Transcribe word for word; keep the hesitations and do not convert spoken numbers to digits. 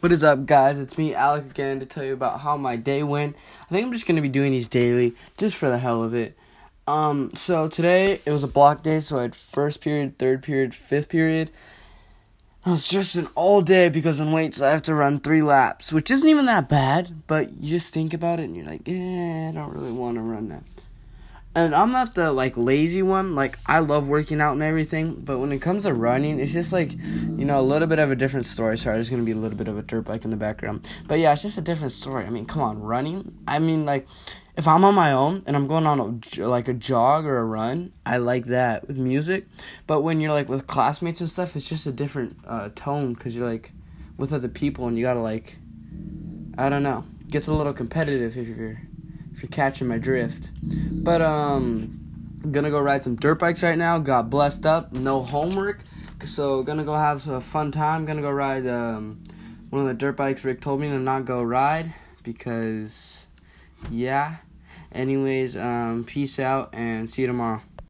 What is up, guys? It's me, Alec, again, to tell you about how my day went. I think I'm just going to be doing these daily, just for the hell of it. Um, so today, it was a block day, so I had first period, third period, fifth period. It was just an all day, because in weights, I have to run three laps, which isn't even that bad, but you just think about it, and you're like, eh, I don't really want to run that. And I'm not the, like, lazy one. Like, I love working out and everything. But when it comes to running, it's just, like, you know, a little bit of a different story. Sorry, there's going to be a little bit of a dirt bike in the background. But, yeah, it's just a different story. I mean, come on, running. I mean, like, if I'm on my own and I'm going on, a, like, a jog or a run, I like that with music. But when you're, like, with classmates and stuff, it's just a different uh, tone because you're, like, with other people and you got to, like, I don't know. It gets a little competitive if you're... if you're catching my drift. But, um, I'm gonna go ride some dirt bikes right now. Got blessed up. No homework. So, gonna go have a fun time. Gonna go ride, um, one of the dirt bikes Rick told me to not go ride. Because, yeah. Anyways, um, peace out and see you tomorrow.